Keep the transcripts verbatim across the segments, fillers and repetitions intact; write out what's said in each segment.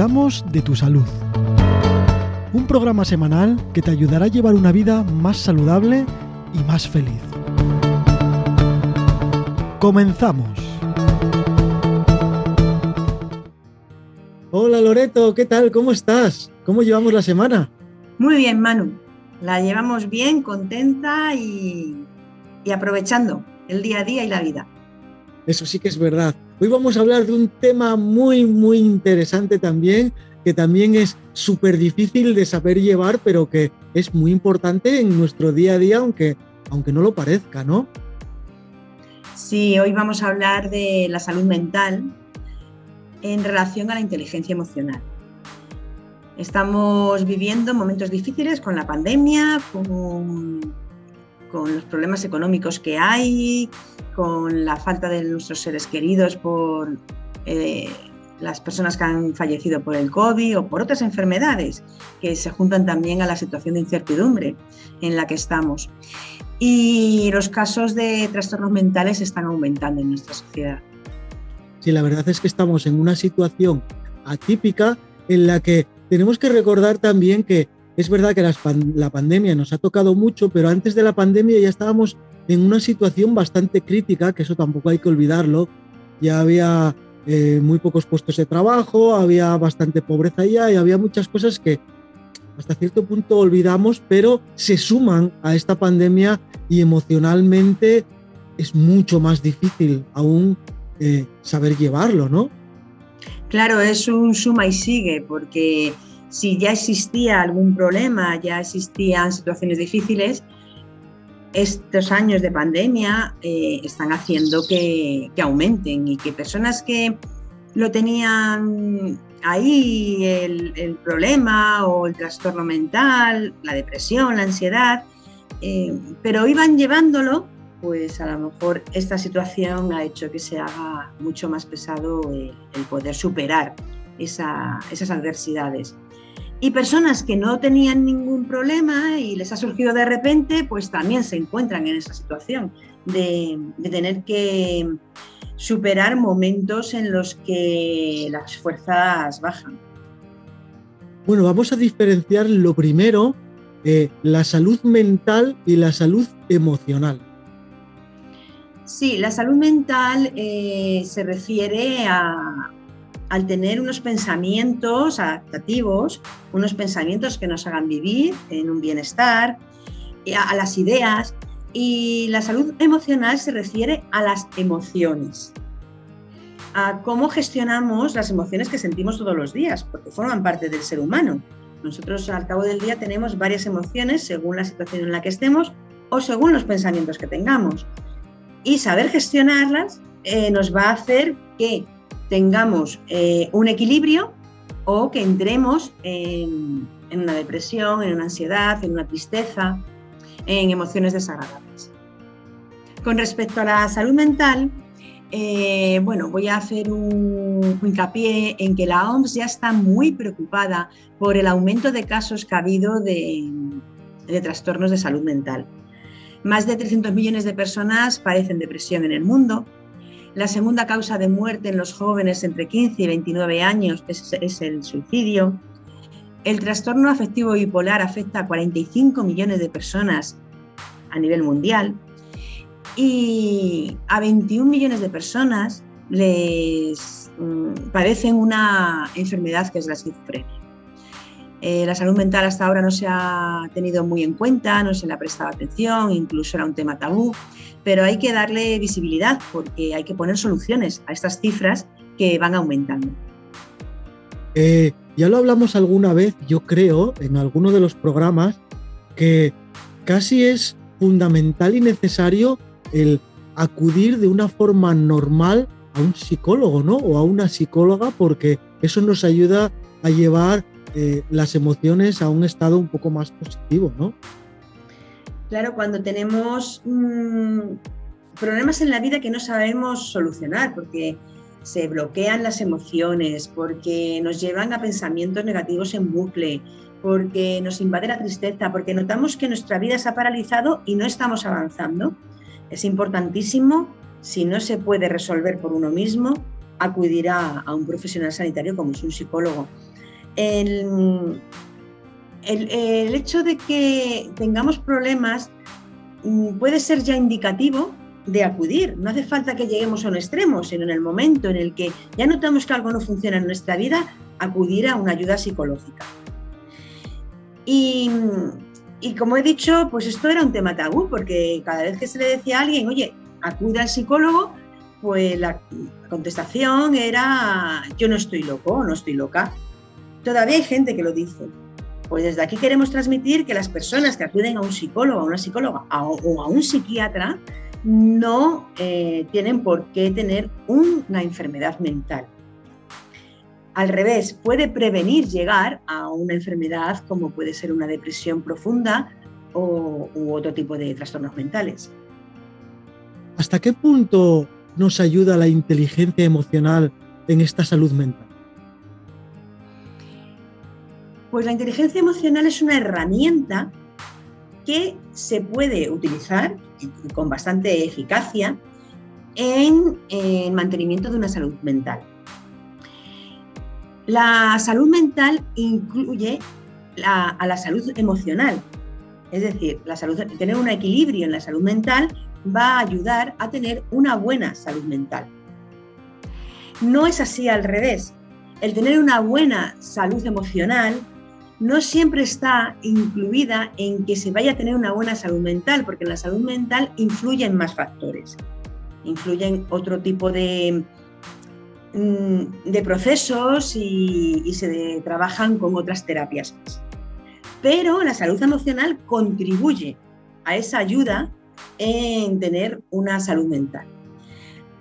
Cuidamos de tu salud. Un programa semanal que te ayudará a llevar una vida más saludable y más feliz. ¡Comenzamos! Hola Loreto, ¿qué tal? ¿Cómo estás? ¿Cómo llevamos la semana? Muy bien, Manu. La llevamos bien, contenta y, y aprovechando el día a día y la vida. Eso sí que es verdad. Hoy vamos a hablar de un tema muy, muy interesante también, que también es súper difícil de saber llevar, pero que es muy importante en nuestro día a día, aunque, aunque no lo parezca, ¿no? Sí, hoy vamos a hablar de la salud mental en relación a la inteligencia emocional. Estamos viviendo momentos difíciles con la pandemia, con, con los problemas económicos que hay, con la falta de nuestros seres queridos por eh, las personas que han fallecido por el COVID o por otras enfermedades que se juntan también a la situación de incertidumbre en la que estamos. Y los casos de trastornos mentales están aumentando en nuestra sociedad. Sí, la verdad es que estamos en una situación atípica en la que tenemos que recordar también que es verdad que las pan- la pandemia nos ha tocado mucho, pero antes de la pandemia ya estábamos en una situación bastante crítica, que eso tampoco hay que olvidarlo. Ya había eh, muy pocos puestos de trabajo, había bastante pobreza ya y había muchas cosas que hasta cierto punto olvidamos, pero se suman a esta pandemia y emocionalmente es mucho más difícil aún Eh, saber llevarlo, ¿no? Claro, es un suma y sigue, porque si ya existía algún problema, ya existían situaciones difíciles, estos años de pandemia eh, están haciendo que, que aumenten y que personas que lo tenían ahí, el, el problema o el trastorno mental, la depresión, la ansiedad, eh, pero iban llevándolo, pues a lo mejor esta situación ha hecho que se haga mucho más pesado el, el poder superar esa, esas adversidades. Y personas que no tenían ningún problema y les ha surgido de repente, pues también se encuentran en esa situación de, de tener que superar momentos en los que las fuerzas bajan. Bueno, vamos a diferenciar lo primero, eh, la salud mental y la salud emocional. Sí, la salud mental eh, se refiere a, al tener unos pensamientos adaptativos, unos pensamientos que nos hagan vivir en un bienestar, a, a las ideas, y la salud emocional se refiere a las emociones, a cómo gestionamos las emociones que sentimos todos los días, porque forman parte del ser humano. Nosotros al cabo del día tenemos varias emociones según la situación en la que estemos o según los pensamientos que tengamos. Y saber gestionarlas eh, nos va a hacer que tengamos eh, un equilibrio o que entremos en, en una depresión, en una ansiedad, en una tristeza, en emociones desagradables. Con respecto a la salud mental, eh, bueno, voy a hacer un hincapié en que la O M S ya está muy preocupada por el aumento de casos que ha habido de, de trastornos de salud mental. Más de trescientos millones de personas padecen depresión en el mundo. La segunda causa de muerte en los jóvenes entre quince y veintinueve años es, es el suicidio. El trastorno afectivo bipolar afecta a cuarenta y cinco millones de personas a nivel mundial. Y a veintiún millones de personas les mmm, padecen una enfermedad que es la esquizofrenia. Eh, la salud mental hasta ahora no se ha tenido muy en cuenta, no se le ha prestado atención, incluso era un tema tabú, pero hay que darle visibilidad porque hay que poner soluciones a estas cifras que van aumentando. Eh, ya lo hablamos alguna vez, yo creo, en alguno de los programas, que casi es fundamental y necesario el acudir de una forma normal a un psicólogo, ¿no? O a una psicóloga, porque eso nos ayuda a llevar Eh, las emociones a un estado un poco más positivo, ¿no? Claro, cuando tenemos mmm, problemas en la vida que no sabemos solucionar, porque se bloquean las emociones, porque nos llevan a pensamientos negativos en bucle, porque nos invade la tristeza, porque notamos que nuestra vida se ha paralizado y no estamos avanzando. Es importantísimo, si no se puede resolver por uno mismo, acudir a, a un profesional sanitario como es un psicólogo. el, el, el hecho de que tengamos problemas puede ser ya indicativo de acudir. No hace falta que lleguemos a un extremo, sino en el momento en el que ya notamos que algo no funciona en nuestra vida, acudir a una ayuda psicológica. Y, y como he dicho, pues esto era un tema tabú, porque cada vez que se le decía a alguien, oye, acude al psicólogo, pues la contestación era, yo no estoy loco o no estoy loca. Todavía hay gente que lo dice. Pues desde aquí queremos transmitir que las personas que acuden a un psicólogo, a una psicóloga a, o a un psiquiatra no eh, tienen por qué tener una enfermedad mental. Al revés, puede prevenir llegar a una enfermedad como puede ser una depresión profunda o, u otro tipo de trastornos mentales. ¿Hasta qué punto nos ayuda la inteligencia emocional en esta salud mental? Pues la inteligencia emocional es una herramienta que se puede utilizar con bastante eficacia en el mantenimiento de una salud mental. La salud mental incluye la, a la salud emocional, es decir, la salud, tener un equilibrio en la salud mental va a ayudar a tener una buena salud mental. No es así al revés. El tener una buena salud emocional no siempre está incluida en que se vaya a tener una buena salud mental, porque en la salud mental influyen más factores, influyen otro tipo de, de procesos y, y se de, trabajan con otras terapias más. Pero la salud emocional contribuye a esa ayuda en tener una salud mental.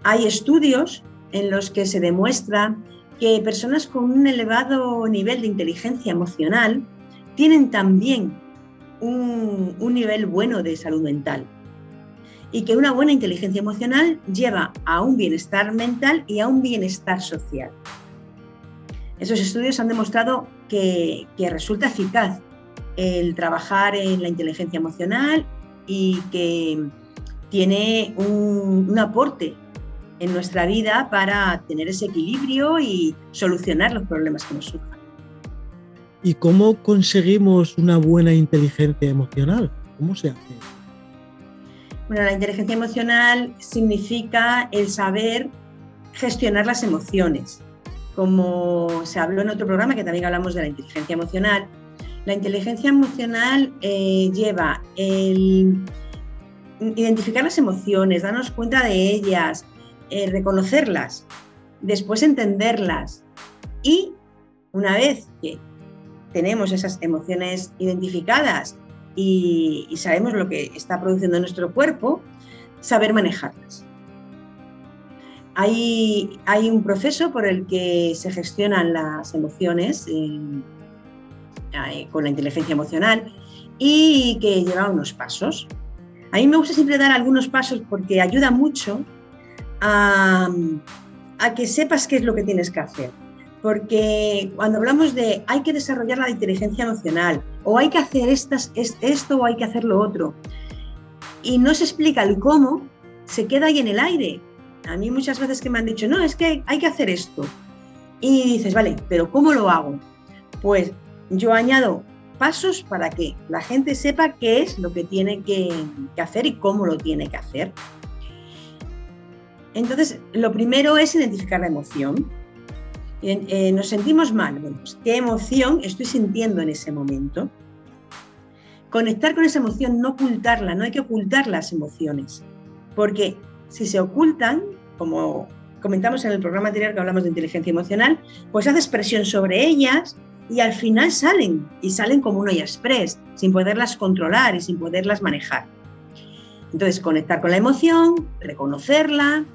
Hay estudios en los que se demuestra que personas con un elevado nivel de inteligencia emocional tienen también un, un nivel bueno de salud mental y que una buena inteligencia emocional lleva a un bienestar mental y a un bienestar social. Esos estudios han demostrado que, que resulta eficaz el trabajar en la inteligencia emocional y que tiene un, un aporte en nuestra vida para tener ese equilibrio y solucionar los problemas que nos surjan. ¿Y cómo conseguimos una buena inteligencia emocional? ¿Cómo se hace? Bueno, la inteligencia emocional significa el saber gestionar las emociones. Como se habló en otro programa, que también hablamos de la inteligencia emocional, la inteligencia emocional eh, lleva el identificar las emociones, darnos cuenta de ellas, Eh, reconocerlas, después entenderlas y una vez que tenemos esas emociones identificadas y, y sabemos lo que está produciendo nuestro cuerpo, saber manejarlas. Hay, hay un proceso por el que se gestionan las emociones eh, con la inteligencia emocional y que lleva unos pasos. A mí me gusta siempre dar algunos pasos porque ayuda mucho A, a que sepas qué es lo que tienes que hacer, porque cuando hablamos de hay que desarrollar la inteligencia emocional o hay que hacer estas, esto o hay que hacer lo otro y no se explica el cómo, se queda ahí en el aire. A mí muchas veces que me han dicho, no, es que hay que hacer esto y dices, vale, pero ¿cómo lo hago? Pues yo añado pasos para que la gente sepa qué es lo que tiene que, que hacer y cómo lo tiene que hacer. Entonces, lo primero es identificar la emoción. Eh, eh, nos sentimos mal. Bueno, pues, ¿qué emoción estoy sintiendo en ese momento? Conectar con esa emoción, no ocultarla. No hay que ocultar las emociones. Porque si se ocultan, como comentamos en el programa anterior que hablamos de inteligencia emocional, pues haces presión sobre ellas y al final salen. Y salen como un olla express, sin poderlas controlar y sin poderlas manejar. Entonces, conectar con la emoción, reconocerla,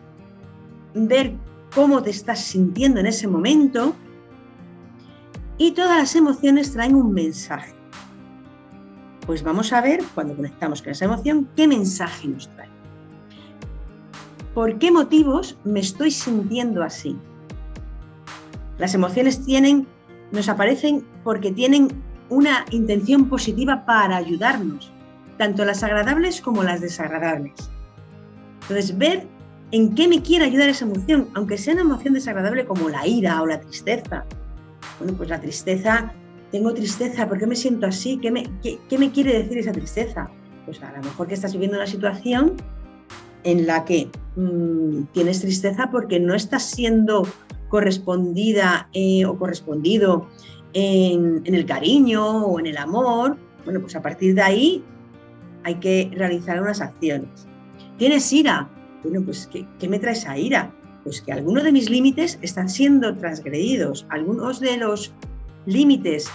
ver cómo te estás sintiendo en ese momento, y todas las emociones traen un mensaje. Pues vamos a ver, cuando conectamos con esa emoción, qué mensaje nos trae. ¿Por qué motivos me estoy sintiendo así? Las emociones tienen, nos aparecen porque tienen una intención positiva para ayudarnos, tanto las agradables como las desagradables. Entonces, ver en qué me quiere ayudar esa emoción, aunque sea una emoción desagradable como la ira o la tristeza, bueno, pues la tristeza, tengo tristeza, ¿por qué me siento así? ¿Qué me, qué, qué me quiere decir esa tristeza? Pues a lo mejor que estás viviendo una situación en la que mmm, tienes tristeza porque no estás siendo correspondida eh, o correspondido en, en el cariño o en el amor. Bueno, pues a partir de ahí hay que realizar unas acciones. ¿Tienes ira? Bueno, pues ¿qué, qué me traes a ira? Pues que algunos de mis límites están siendo transgredidos, algunos de los límites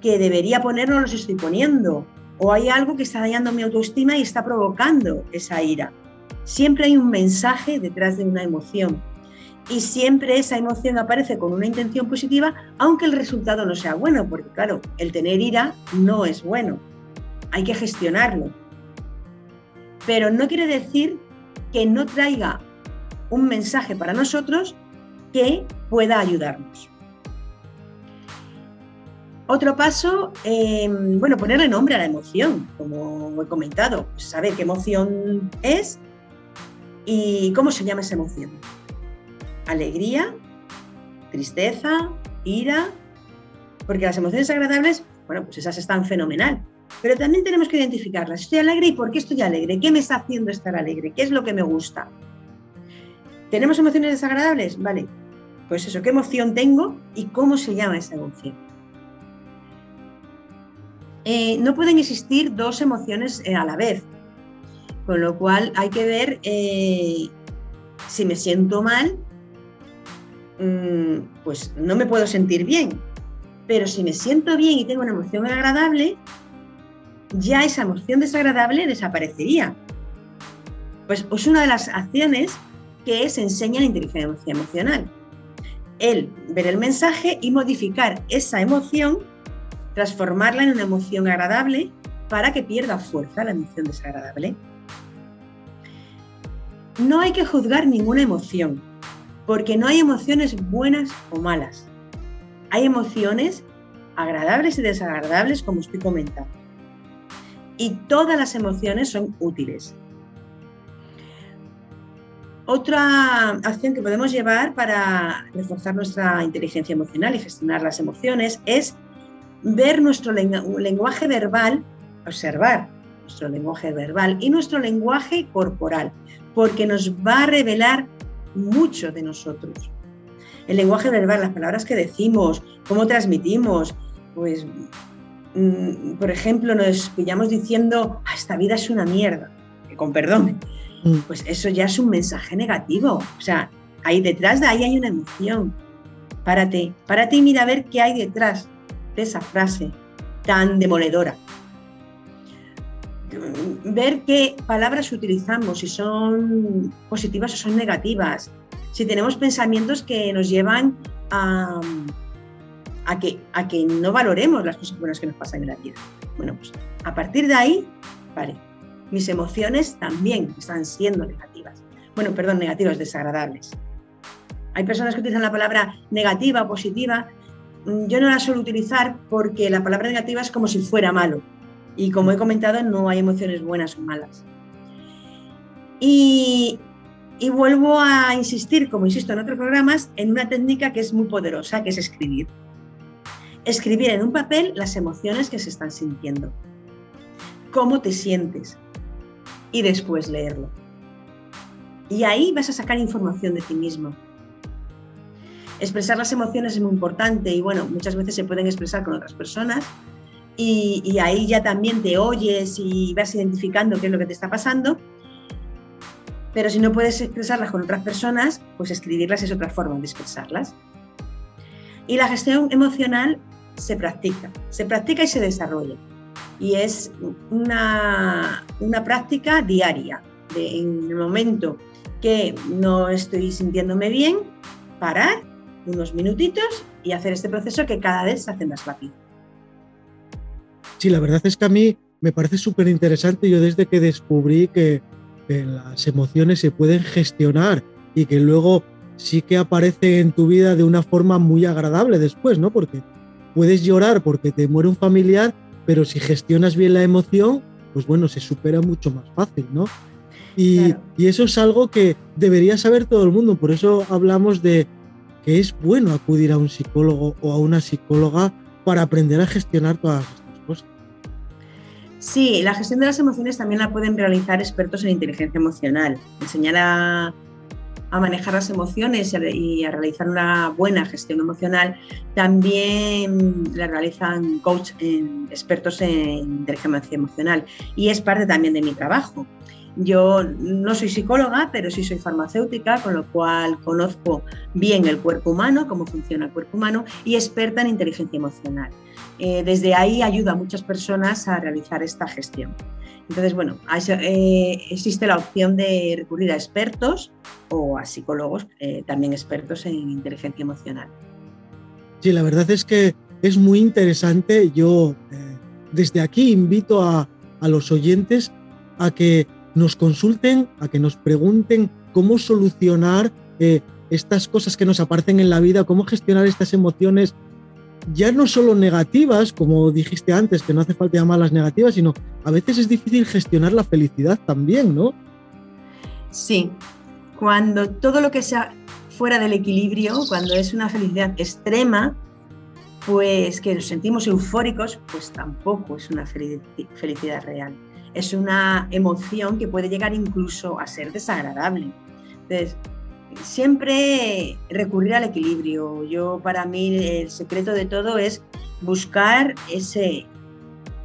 que debería poner no los estoy poniendo, o hay algo que está dañando mi autoestima y está provocando esa ira. Siempre hay un mensaje detrás de una emoción y siempre esa emoción aparece con una intención positiva, aunque el resultado no sea bueno, porque claro, el tener ira no es bueno, hay que gestionarlo. Pero no quiere decir que no traiga un mensaje para nosotros que pueda ayudarnos. Otro paso, eh, bueno, ponerle nombre a la emoción, como he comentado, saber qué emoción es y cómo se llama esa emoción. Alegría, tristeza, ira, porque las emociones agradables, bueno, pues esas están fenomenal. Pero también tenemos que identificarlas. ¿Estoy alegre y por qué estoy alegre? ¿Qué me está haciendo estar alegre? ¿Qué es lo que me gusta? ¿Tenemos emociones desagradables? Vale, pues eso, ¿qué emoción tengo y cómo se llama esa emoción? Eh, no pueden existir dos emociones eh, a la vez, con lo cual hay que ver eh, si me siento mal, mmm, pues no me puedo sentir bien, pero si me siento bien y tengo una emoción agradable, ya esa emoción desagradable desaparecería. Pues es una de las acciones que se enseña la inteligencia emocional. El ver el mensaje y modificar esa emoción, transformarla en una emoción agradable para que pierda fuerza la emoción desagradable. No hay que juzgar ninguna emoción, porque no hay emociones buenas o malas. Hay emociones agradables y desagradables, como estoy comentando. Y todas las emociones son útiles. Otra acción que podemos llevar para reforzar nuestra inteligencia emocional y gestionar las emociones es ver nuestro lenguaje verbal, observar nuestro lenguaje verbal y nuestro lenguaje corporal, porque nos va a revelar mucho de nosotros. El lenguaje verbal, las palabras que decimos, cómo transmitimos, pues... por ejemplo, nos pillamos diciendo esta vida es una mierda, que con perdón, pues eso ya es un mensaje negativo. O sea, ahí detrás de ahí hay una emoción. Párate, párate y mira a ver qué hay detrás de esa frase tan demoledora. Ver qué palabras utilizamos, si son positivas o son negativas, si tenemos pensamientos que nos llevan a... A que, a que no valoremos las cosas buenas que nos pasan en la vida. Bueno, pues a partir de ahí, vale, mis emociones también están siendo negativas. Bueno, perdón, negativas, desagradables. Hay personas que utilizan la palabra negativa, positiva. Yo no la suelo utilizar porque la palabra negativa es como si fuera malo. Y como he comentado, no hay emociones buenas o malas. Y... Y vuelvo a insistir, como insisto en otros programas, en una técnica que es muy poderosa, que es escribir. Escribir en un papel las emociones que se están sintiendo, cómo te sientes, y después leerlo. Y ahí vas a sacar información de ti mismo. Expresar las emociones es muy importante y, bueno, muchas veces se pueden expresar con otras personas y, y ahí ya también te oyes y vas identificando qué es lo que te está pasando. Pero si no puedes expresarlas con otras personas, pues escribirlas es otra forma de expresarlas. Y la gestión emocional se practica, se practica y se desarrolla. Y es una, una práctica diaria. De, en el momento que no estoy sintiéndome bien, parar unos minutitos y hacer este proceso que cada vez se hace más rápido. Sí, la verdad es que a mí me parece súper interesante. Yo desde que descubrí que que las emociones se pueden gestionar y que luego sí que aparece en tu vida de una forma muy agradable después, ¿no? Porque puedes llorar porque te muere un familiar, pero si gestionas bien la emoción, pues bueno, se supera mucho más fácil, ¿no? Y, claro. Y eso es algo que debería saber todo el mundo, por eso hablamos de que es bueno acudir a un psicólogo o a una psicóloga para aprender a gestionar todas estas cosas. Sí, la gestión de las emociones también la pueden realizar expertos en inteligencia emocional. Enseñar a, a manejar las emociones y a, y a realizar una buena gestión emocional también la realizan coach, en, expertos en inteligencia emocional, y es parte también de mi trabajo. Yo no soy psicóloga, pero sí soy farmacéutica, con lo cual conozco bien el cuerpo humano, cómo funciona el cuerpo humano, y experta en inteligencia emocional. Eh, desde ahí ayuda a muchas personas a realizar esta gestión. Entonces, bueno, hay, eh, existe la opción de recurrir a expertos o a psicólogos, eh, también expertos en inteligencia emocional. Sí, la verdad es que es muy interesante. Yo eh, desde aquí invito a, a los oyentes a que nos consulten, a que nos pregunten cómo solucionar eh, estas cosas que nos aparecen en la vida, cómo gestionar estas emociones, ya no solo negativas, como dijiste antes, que no hace falta llamarlas negativas, sino a veces es difícil gestionar la felicidad también, ¿no? Sí, cuando todo lo que sea fuera del equilibrio, cuando es una felicidad extrema, pues que nos sentimos eufóricos, pues tampoco es una felicidad real. Es una emoción que puede llegar incluso a ser desagradable. Entonces, siempre recurrir al equilibrio. Yo, para mí, el secreto de todo es buscar ese,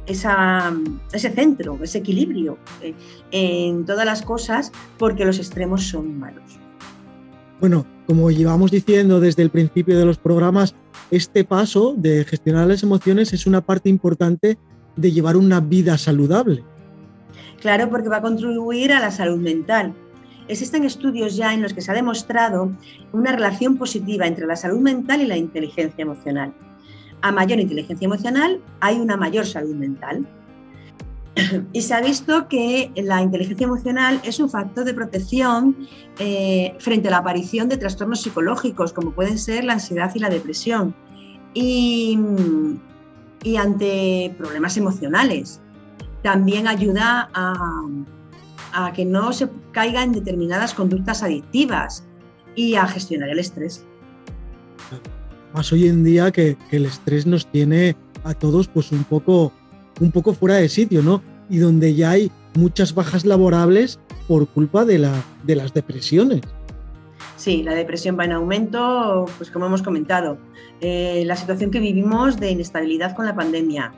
esa, ese centro, ese equilibrio eh, en todas las cosas, porque los extremos son malos. Bueno, como llevamos diciendo desde el principio de los programas, este paso de gestionar las emociones es una parte importante de llevar una vida saludable. Claro, porque va a contribuir a la salud mental. Existen estudios ya en los que se ha demostrado una relación positiva entre la salud mental y la inteligencia emocional. A mayor inteligencia emocional hay una mayor salud mental. Y se ha visto que la inteligencia emocional es un factor de protección eh, frente a la aparición de trastornos psicológicos, como pueden ser la ansiedad y la depresión, y, y ante problemas emocionales. También ayuda a, a que no se caiga en determinadas conductas adictivas y a gestionar el estrés. Más hoy en día que, que el estrés nos tiene a todos pues un poco, un poco fuera de sitio, ¿no? Y donde ya hay muchas bajas laborables por culpa de, la, de las depresiones. Sí, la depresión va en aumento, pues como hemos comentado. Eh, la situación que vivimos de inestabilidad con la pandemia,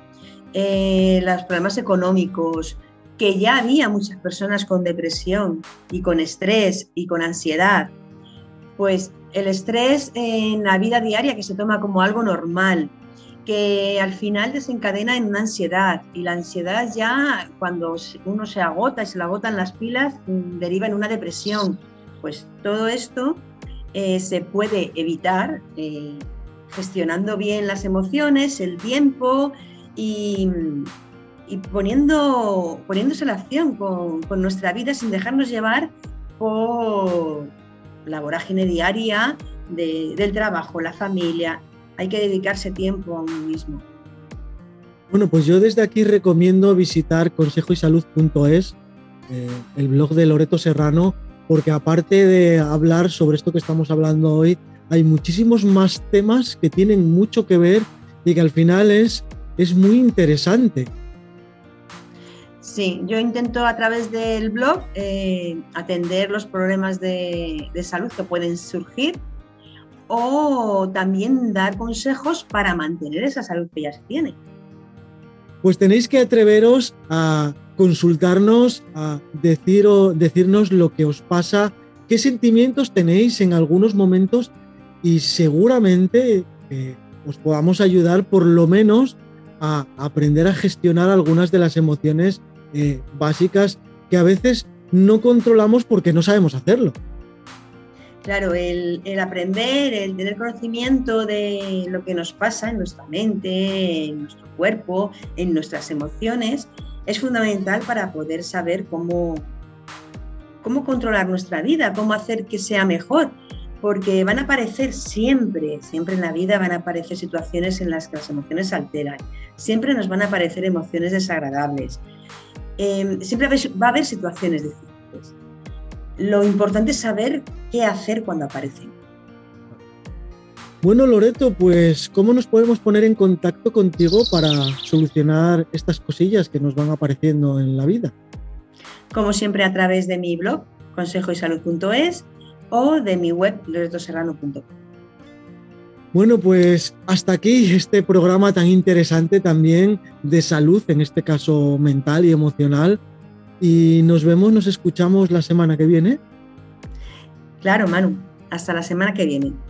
Eh, los problemas económicos, que ya había muchas personas con depresión y con estrés y con ansiedad. Pues el estrés en la vida diaria, que se toma como algo normal, que al final desencadena en una ansiedad, y la ansiedad ya, cuando uno se agota y se le agotan las pilas, deriva en una depresión. Pues todo esto eh, se puede evitar eh, gestionando bien las emociones, el tiempo, Y, y poniendo, poniéndose la acción con, con nuestra vida, sin dejarnos llevar por la vorágine diaria de, del trabajo, la familia. Hay que dedicarse tiempo a uno mismo. Bueno, pues yo desde aquí recomiendo visitar consejo y salud punto es, eh, el blog de Loreto Serrano, porque aparte de hablar sobre esto que estamos hablando hoy, hay muchísimos más temas que tienen mucho que ver y que al final es Es muy interesante. Sí, yo intento a través del blog eh, atender los problemas de, de salud que pueden surgir, o también dar consejos para mantener esa salud que ya se tiene. Pues tenéis que atreveros a consultarnos, a decir o decirnos lo que os pasa, qué sentimientos tenéis en algunos momentos, y seguramente eh, os podamos ayudar por lo menos a aprender a gestionar algunas de las emociones eh, básicas que a veces no controlamos porque no sabemos hacerlo. Claro, el, el aprender, el tener conocimiento de lo que nos pasa en nuestra mente, en nuestro cuerpo, en nuestras emociones, es fundamental para poder saber cómo, cómo controlar nuestra vida, cómo hacer que sea mejor. Porque van a aparecer siempre, siempre en la vida van a aparecer situaciones en las que las emociones se alteran. Siempre nos van a aparecer emociones desagradables. Eh, siempre va a haber situaciones difíciles. Lo importante es saber qué hacer cuando aparecen. Bueno, Loreto, pues ¿cómo nos podemos poner en contacto contigo para solucionar estas cosillas que nos van apareciendo en la vida? Como siempre, a través de mi blog, consejo y salud punto es, o de mi web, loretoserrano punto com. Bueno, pues hasta aquí este programa tan interesante también de salud, en este caso mental y emocional. Y nos vemos, nos escuchamos la semana que viene. Claro, Manu. Hasta la semana que viene.